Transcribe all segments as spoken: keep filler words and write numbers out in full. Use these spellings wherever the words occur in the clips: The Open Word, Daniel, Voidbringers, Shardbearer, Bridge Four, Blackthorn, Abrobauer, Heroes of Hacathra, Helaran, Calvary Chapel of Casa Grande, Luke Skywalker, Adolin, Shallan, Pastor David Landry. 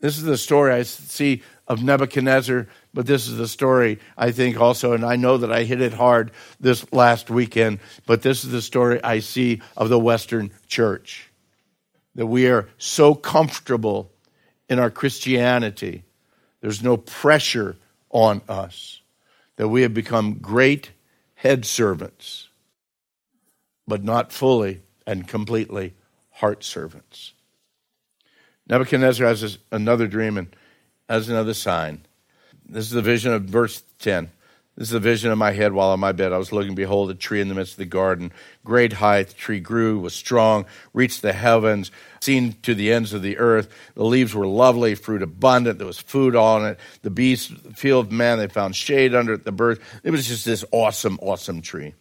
This is the story I see of Nebuchadnezzar, but this is the story I think also, and I know that I hit it hard this last weekend, but this is the story I see of the Western church, that we are so comfortable in our Christianity, there's no pressure on us, that we have become great head servants, but not fully and completely heart servants. Nebuchadnezzar has this, another dream and has another sign. This is the vision of verse ten. This is the vision of my head while on my bed. I was looking, behold, a tree in the midst of the garden. Great height, the tree grew, was strong, reached the heavens, seen to the ends of the earth. The leaves were lovely, fruit abundant. There was food on it. The beasts, the field of man, they found shade under it, the birds. It was just this awesome, awesome tree.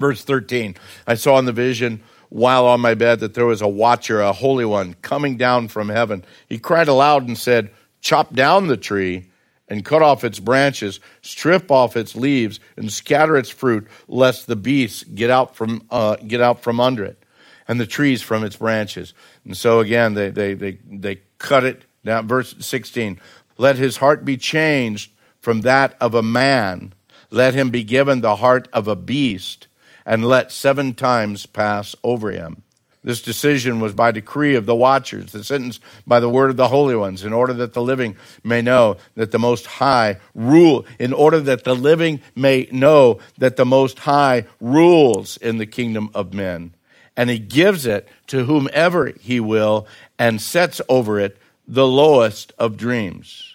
Verse thirteen, I saw in the vision while on my bed that there was a watcher, a holy one, coming down from heaven. He cried aloud and said, chop down the tree and cut off its branches, strip off its leaves, and scatter its fruit, lest the beasts get out from uh, get out from under it, and the trees from its branches. And so again, they they they they cut it down. Verse sixteen, let his heart be changed from that of a man. Let him be given the heart of a beast, and let seven times pass over him. This decision was by decree of the watchers, the sentence by the word of the holy ones, in order that the living may know that the Most High rule, in order that the living may know that the Most High rules in the kingdom of men. And he gives it to whomever he will and sets over it the lowest of dreams.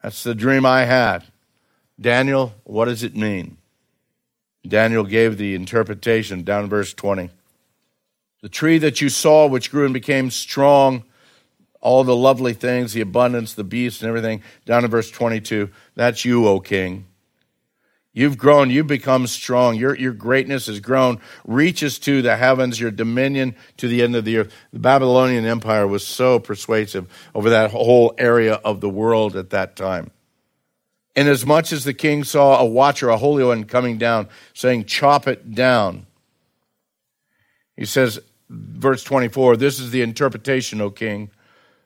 That's the dream I had. Daniel, what does it mean? Daniel gave the interpretation down in verse twenty. The tree that you saw, which grew and became strong, all the lovely things, the abundance, the beasts and everything, down in verse twenty-two, that's you, O king. You've grown, you've become strong. Your, your greatness has grown, reaches to the heavens, your dominion to the end of the earth. The Babylonian Empire was so persuasive over that whole area of the world at that time. Inasmuch as the king saw a watcher, a holy one coming down, saying, chop it down. He says, verse twenty-four, this is the interpretation, O king.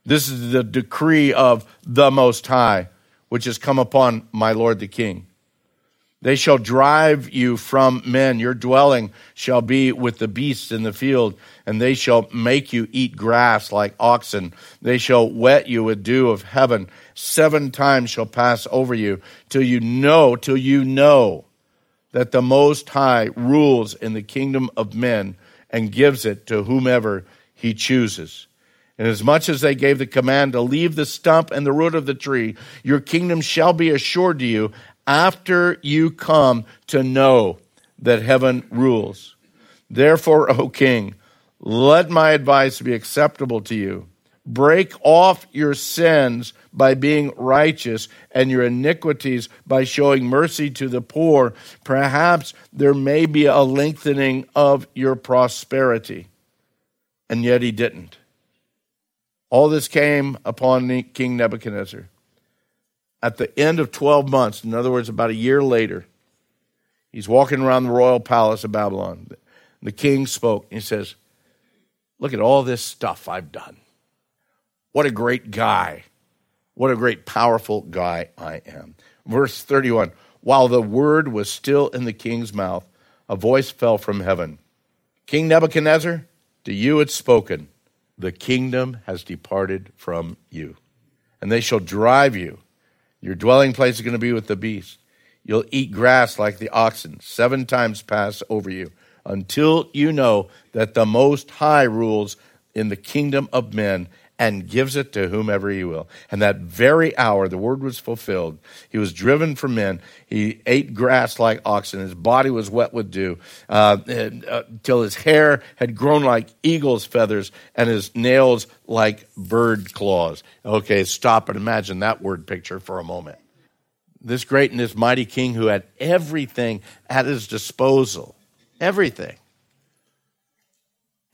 This is the decree of the Most High, which has come upon my lord the king. They shall drive you from men. Your dwelling shall be with the beasts in the field, and they shall make you eat grass like oxen. They shall wet you with dew of heaven. Seven times shall pass over you till you know, till you know that the Most High rules in the kingdom of men and gives it to whomever he chooses. And as much as they gave the command to leave the stump and the root of the tree, your kingdom shall be assured to you after you come to know that heaven rules. Therefore, O king, let my advice be acceptable to you. Break off your sins by being righteous and your iniquities by showing mercy to the poor. Perhaps there may be a lengthening of your prosperity. And yet he didn't. All this came upon King Nebuchadnezzar. At the end of twelve months, in other words, about a year later, he's walking around the royal palace of Babylon. The king spoke and he says, look at all this stuff I've done. What a great guy. What a great, powerful guy I am. Verse thirty-one, while the word was still in the king's mouth, a voice fell from heaven. King Nebuchadnezzar, to you it's spoken. The kingdom has departed from you. And they shall drive you. Your dwelling place is going to be with the beast. You'll eat grass like the oxen. Seven times pass over you until you know that the Most High rules in the kingdom of men and gives it to whomever he will. And that very hour, the word was fulfilled. He was driven from men. He ate grass like oxen. His body was wet with dew, uh, uh, till his hair had grown like eagle's feathers and his nails like bird claws. Okay, stop and imagine that word picture for a moment. This great and this mighty king who had everything at his disposal, everything.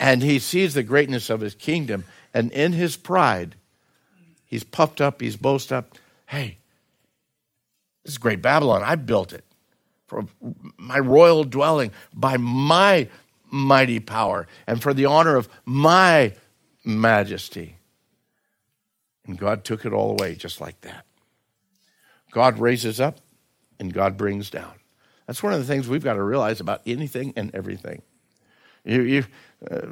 And he sees the greatness of his kingdom, and in his pride, he's puffed up, he's boasted up. Hey, This is Great Babylon. I built it for my royal dwelling by my mighty power and for the honor of my majesty. And God took it all away just like that. God raises up and God brings down. That's one of the things we've got to realize about anything and everything. You you, uh,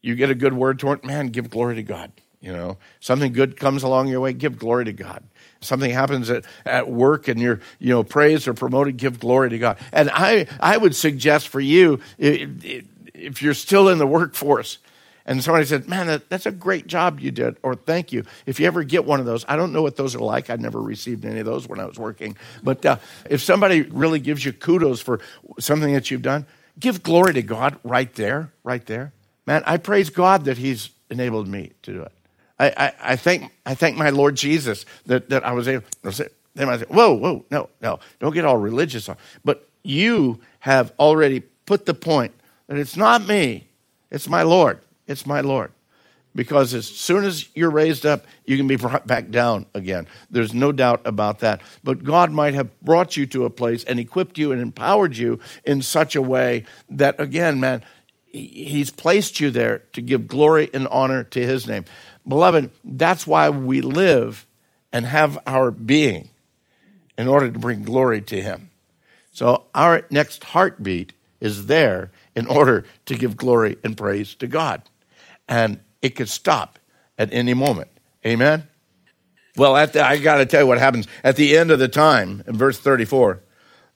you get a good word toward, man, give glory to God. You know, something good comes along your way, give glory to God. Something happens at, at work and you're, you know, praised or promoted, give glory to God. And I, I would suggest for you, if you're still in the workforce and somebody said, man, that, that's a great job you did, or thank you. If you ever get one of those, I don't know what those are like. I never received any of those when I was working. But uh, if somebody really gives you kudos for something that you've done, give glory to God right there, right there. Man, I praise God that he's enabled me to do it. I, I, I thank I thank my Lord Jesus that, that I was able to say, they might say, whoa, whoa, no, no, don't get all religious on. But you have already put the point that it's not me, it's my Lord, it's my Lord. Because as soon as you're raised up, you can be brought back down again. There's no doubt about that. But God might have brought you to a place and equipped you and empowered you in such a way that, again, man, he's placed you there to give glory and honor to his name. Beloved, that's why we live and have our being, in order to bring glory to him. So our next heartbeat is there in order to give glory and praise to God. And it could stop at any moment. Amen? Well, at the, I got to tell you what happens. At the end of the time, in verse thirty-four,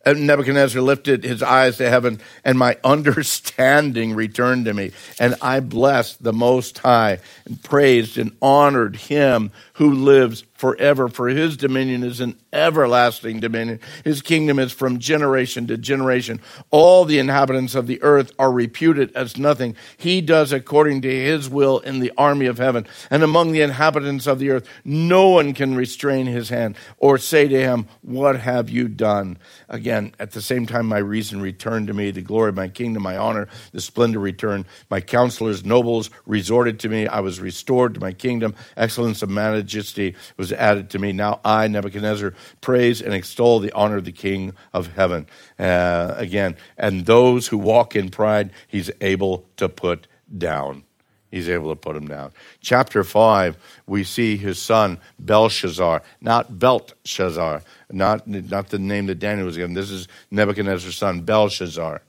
Nebuchadnezzar lifted his eyes to heaven, and my understanding returned to me. And I blessed the Most High and praised and honored him who lives forever. For his dominion is an everlasting dominion. His kingdom is from generation to generation. All the inhabitants of the earth are reputed as nothing. He does according to his will in the army of heaven. And among the inhabitants of the earth, no one can restrain his hand or say to him, what have you done? Again, at the same time, my reason returned to me, the glory of my kingdom, my honor, the splendor returned. My counselors, nobles resorted to me. I was restored to my kingdom. Excellence of majesty was added to me. Now I, Nebuchadnezzar, praise and extol the honor of the King of heaven. Uh, again, and those who walk in pride, he's able to put down. He's able to put them down. Chapter five, we see his son Belshazzar, not Belteshazzar, not, not the name that Daniel was given. This is Nebuchadnezzar's son, Belshazzar,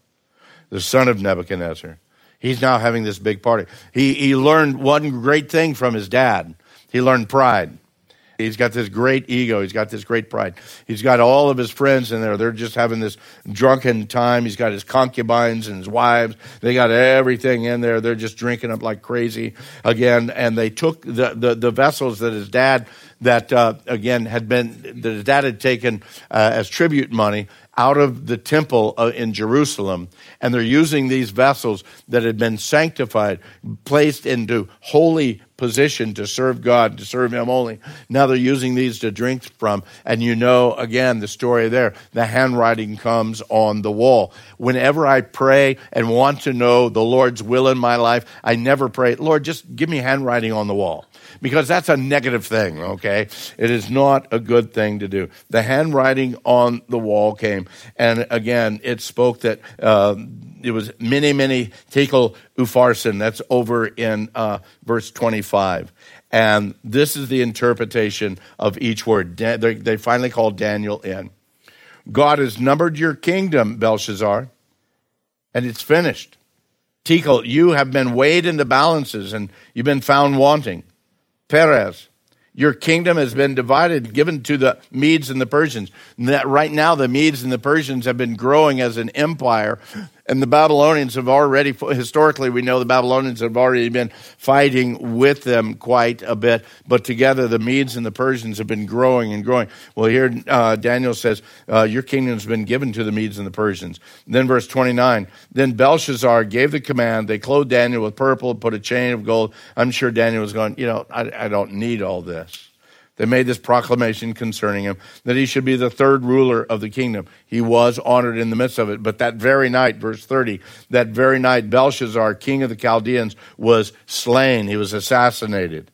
the son of Nebuchadnezzar. He's now having this big party. He, he learned one great thing from his dad. He learned pride. He's got this great ego. He's got this great pride. He's got all of his friends in there. They're just having this drunken time. He's got his concubines and his wives. They got everything in there. They're just drinking up like crazy again. And they took the, the, the vessels that his dad, that uh, again had been, that his dad had taken uh, as tribute money out of the temple in Jerusalem, and they're using these vessels that had been sanctified, placed into holy position to serve God, to serve him only. Now they're using these to drink from, and you know, again, the story there, the handwriting comes on the wall. Whenever I pray and want to know the Lord's will in my life, I never pray, Lord, just give me handwriting on the wall, because that's a negative thing, okay? It is not a good thing to do. The handwriting on the wall came, and again, it spoke that uh, it was many, many tekel upharsin. That's over in uh, verse twenty-five. And this is the interpretation of each word. Da- they, they finally called Daniel in. God has numbered your kingdom, Belshazzar, and it's finished. Tekel, you have been weighed in the balances, and you've been found wanting. Perez, your kingdom has been divided, given to the Medes and the Persians. And that right now, the Medes and the Persians have been growing as an empire, and the Babylonians have already, historically we know the Babylonians have already been fighting with them quite a bit, but together the Medes and the Persians have been growing and growing. Well, here uh, Daniel says, uh, your kingdom has been given to the Medes and the Persians. And then verse twenty-nine, then Belshazzar gave the command, they clothed Daniel with purple, put a chain of gold. I'm sure Daniel was going, you know, I, I don't need all this. They made this proclamation concerning him, that he should be the third ruler of the kingdom. He was honored in the midst of it. But that very night, verse thirty, that very night, Belshazzar, king of the Chaldeans, was slain. He was assassinated.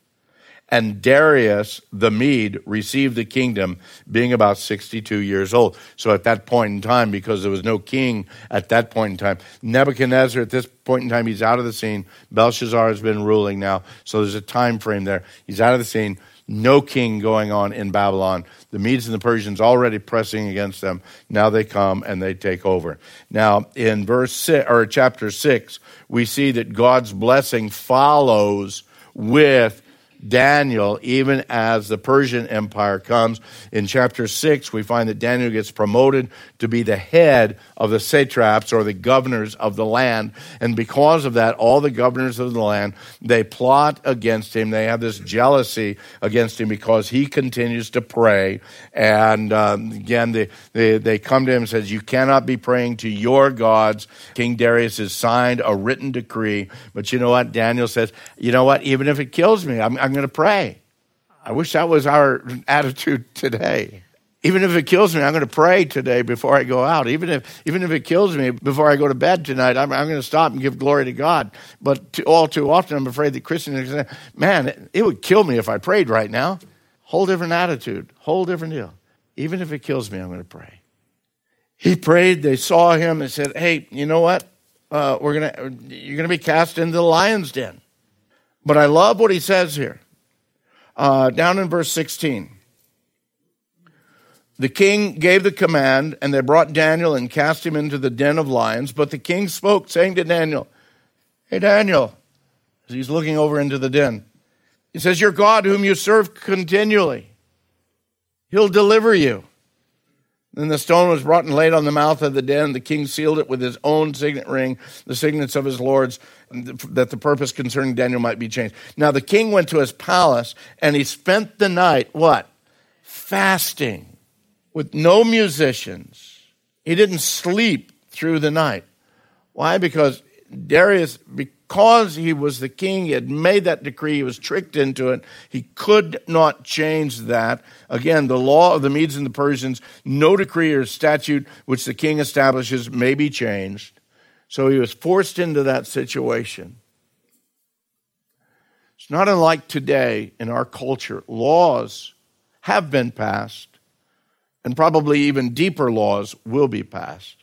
and Darius the Mede received the kingdom, being about sixty-two years old. So at that point in time, because there was no king at that point in time, Nebuchadnezzar at this point in time, he's out of the scene. Belshazzar has been ruling now, so there's a time frame there. He's out of the scene. No king going on in Babylon. The Medes and the Persians already pressing against them. Now they come and they take over. Now in verse six, or chapter six, we see that God's blessing follows with Daniel, even as the Persian Empire comes. In chapter six, we find that Daniel gets promoted to be the head of the satraps, or the governors of the land. And because of that, all the governors of the land, they plot against him. They have this jealousy against him because he continues to pray. And um, again, they, they, they come to him and says, you cannot be praying to your gods. King Darius has signed a written decree. But you know what? Daniel says, you know what? Even if it kills me, I'm, I'm I'm going to pray. I wish that was our attitude today. Even if it kills me, I'm going to pray today before I go out. Even if even if it kills me before I go to bed tonight, I'm, I'm going to stop and give glory to God. But to, all too often, I'm afraid that Christians say, man, it, it would kill me if I prayed right now. Whole different attitude, whole different deal. Even if it kills me, I'm going to pray. He prayed, they saw him, and said, hey, you know what? Uh, we're gonna You're going to be cast into the lion's den. But I love what he says here. Uh, down in verse sixteen, the king gave the command, and they brought Daniel and cast him into the den of lions. But the king spoke, saying to Daniel, hey, Daniel, as he's looking over into the den, he says, your God, whom you serve continually, he'll deliver you. Then the stone was brought and laid on the mouth of the den. The king sealed it with his own signet ring, the signets of his lords, that the purpose concerning Daniel might be changed. Now the king went to his palace, and he spent the night, what? Fasting, with no musicians. He didn't sleep through the night. Why? Because Darius, because he was the king, he had made that decree, he was tricked into it. He could not change that. Again, the law of the Medes and the Persians, no decree or statute which the king establishes may be changed. So he was forced into that situation. It's not unlike today in our culture. Laws have been passed, and probably even deeper laws will be passed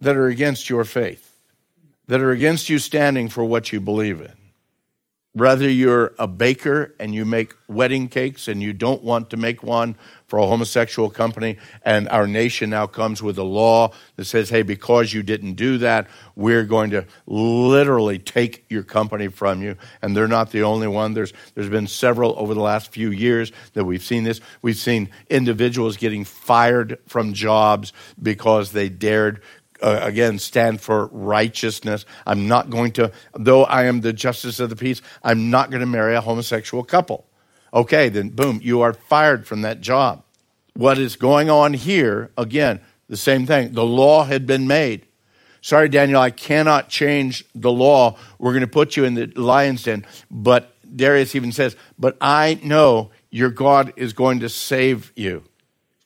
that are against your faith, that are against you standing for what you believe in. Whether you're a baker and you make wedding cakes and you don't want to make one for a homosexual company, and our nation now comes with a law that says, hey, because you didn't do that, we're going to literally take your company from you. And they're not the only one. There's There's been several over the last few years that we've seen this. We've seen individuals getting fired from jobs because they dared Uh, again, stand for righteousness. I'm not going to, though I am the justice of the peace, I'm not going to marry a homosexual couple. Okay, then boom, you are fired from that job. What is going on here, again, the same thing. The law had been made. Sorry, Daniel, I cannot change the law. We're going to put you in the lion's den. But Darius even says, but I know your God is going to save you.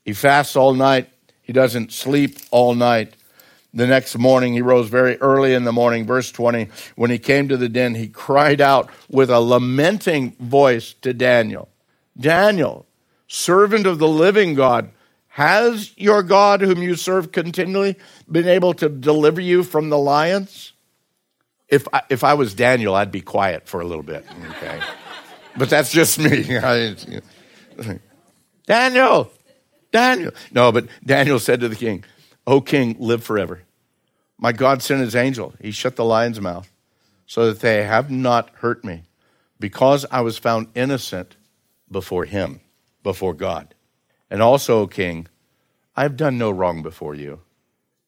He fasts all night. He doesn't sleep all night. The next morning, he rose very early in the morning. Verse twenty, when he came to the den, he cried out with a lamenting voice to Daniel. Daniel, servant of the living God, has your God, whom you serve continually, been able to deliver you from the lions? If I, if I was Daniel, I'd be quiet for a little bit, okay? But that's just me. Daniel, Daniel. No, but Daniel said to the king, O king, live forever. My God sent his angel. He shut the lion's mouth so that they have not hurt me, because I was found innocent before him, before God. And also, O king, I have done no wrong before you.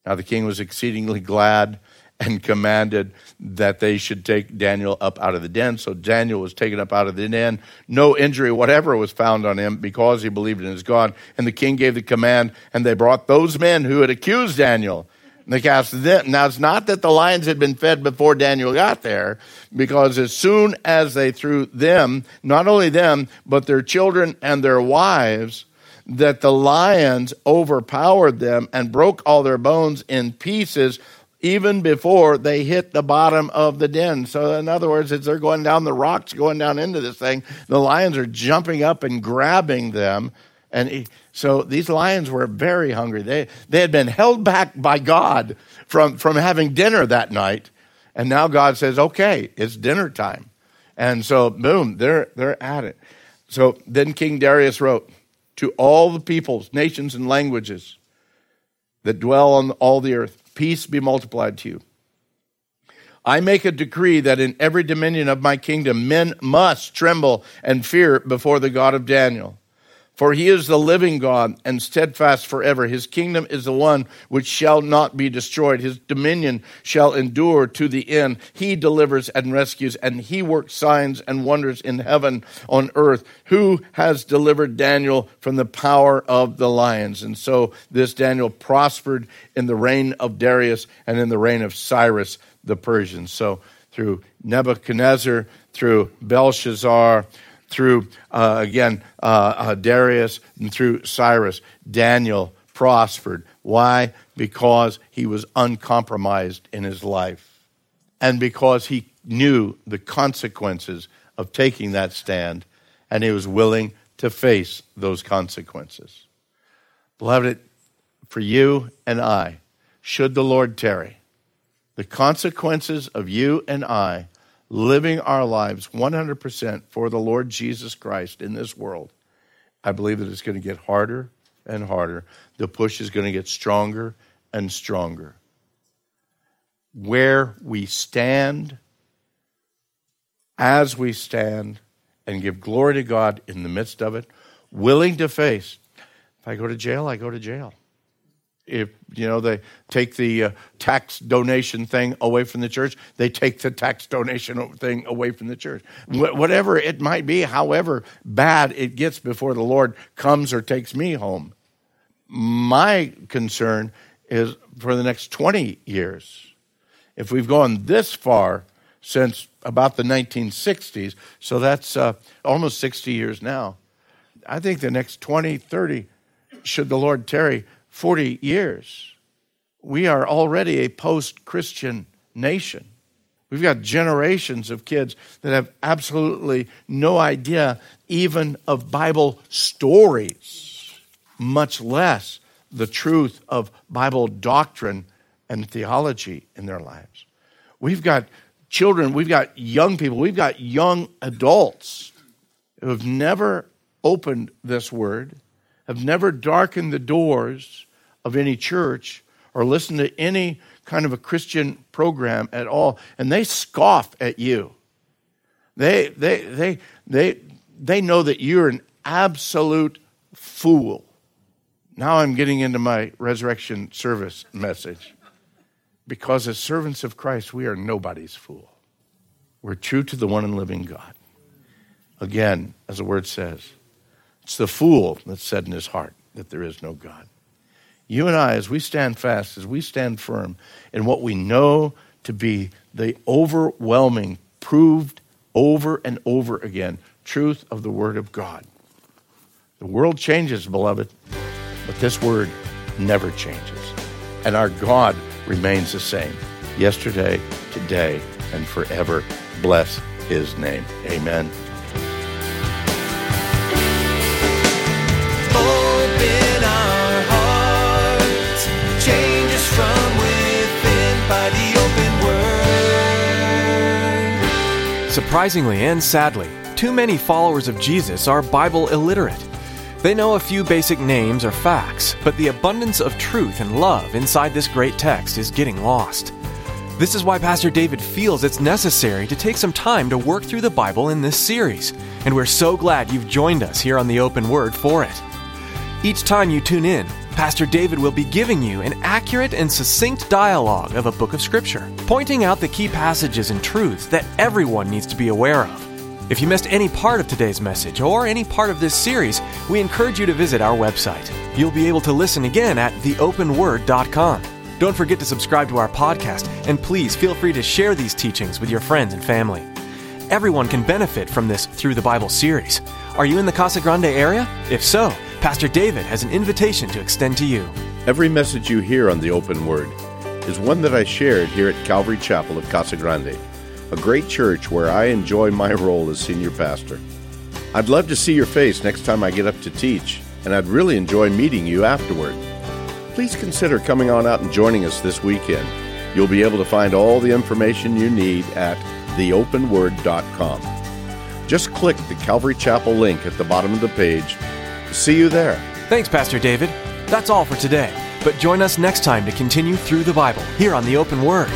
Now the king was exceedingly glad and commanded that they should take Daniel up out of the den. So Daniel was taken up out of the den. No injury whatever was found on him, because he believed in his God. And the king gave the command, and they brought those men who had accused Daniel. And they cast them. Now, it's not that the lions had been fed before Daniel got there, because as soon as they threw them, not only them, but their children and their wives, that the lions overpowered them and broke all their bones in pieces, even before they hit the bottom of the den. So in other words, as they're going down the rocks, going down into this thing, the lions are jumping up and grabbing them. And so these lions were very hungry. They they had been held back by God from, from having dinner that night. And now God says, okay, it's dinner time. And so, boom, they're they're at it. So then King Darius wrote, to all the peoples, nations, and languages that dwell on all the earth, peace be multiplied to you. I make a decree that in every dominion of my kingdom, men must tremble and fear before the God of Daniel. For he is the living God and steadfast forever. His kingdom is the one which shall not be destroyed. His dominion shall endure to the end. He delivers and rescues, and he works signs and wonders in heaven on earth. Who has delivered Daniel from the power of the lions? And so this Daniel prospered in the reign of Darius and in the reign of Cyrus the Persian. So through Nebuchadnezzar, through Belshazzar, through, uh, again, uh, uh, Darius and through Cyrus, Daniel prospered. Why? Because he was uncompromised in his life and because he knew the consequences of taking that stand, and he was willing to face those consequences. Beloved, for you and I, should the Lord tarry, the consequences of you and I living our lives one hundred percent for the Lord Jesus Christ in this world, I believe that it's going to get harder and harder. The push is going to get stronger and stronger. Where we stand, as we stand, and give glory to God in the midst of it, willing to face. If I go to jail, I go to jail. If, you know, they take the uh, tax donation thing away from the church, they take the tax donation thing away from the church. Wh- whatever it might be, however bad it gets before the Lord comes or takes me home, my concern is for the next twenty years. If we've gone this far since about the nineteen sixties, so that's uh, almost sixty years now, I think the next twenty, thirty, should the Lord tarry, forty years, we are already a post-Christian nation. We've got generations of kids that have absolutely no idea even of Bible stories, much less the truth of Bible doctrine and theology in their lives. We've got children, we've got young people, we've got young adults who have never opened this word, have never darkened the doors of any church or listened to any kind of a Christian program at all, and they scoff at you. They they they they they know that you're an absolute fool. Now I'm getting into my resurrection service message, because as servants of Christ, we are nobody's fool. We're true to the one and living God. Again, as the word says, it's the fool that said in his heart that there is no God. You and I, as we stand fast, as we stand firm in what we know to be the overwhelming, proved over and over again, truth of the Word of God. The world changes, beloved, but this Word never changes. And our God remains the same, yesterday, today, and forever. Bless His name. Amen. Surprisingly and sadly, too many followers of Jesus are Bible illiterate. They know a few basic names or facts, but the abundance of truth and love inside this great text is getting lost. This is why Pastor David feels it's necessary to take some time to work through the Bible in this series, and we're so glad you've joined us here on The Open Word for it. Each time you tune in, Pastor David will be giving you an accurate and succinct dialogue of a book of Scripture, pointing out the key passages and truths that everyone needs to be aware of. If you missed any part of today's message or any part of this series, we encourage you to visit our website. You'll be able to listen again at the open word dot com. Don't forget to subscribe to our podcast, and please feel free to share these teachings with your friends and family. Everyone can benefit from this Through the Bible series. Are you in the Casa Grande area? If so, Pastor David has an invitation to extend to you. Every message you hear on The Open Word is one that I shared here at Calvary Chapel of Casa Grande, a great church where I enjoy my role as senior pastor. I'd love to see your face next time I get up to teach, and I'd really enjoy meeting you afterward. Please consider coming on out and joining us this weekend. You'll be able to find all the information you need at the open word dot com. Just click the Calvary Chapel link at the bottom of the page. See you there. Thanks, Pastor David. That's all for today. But join us next time to continue through the Bible here on The Open Word.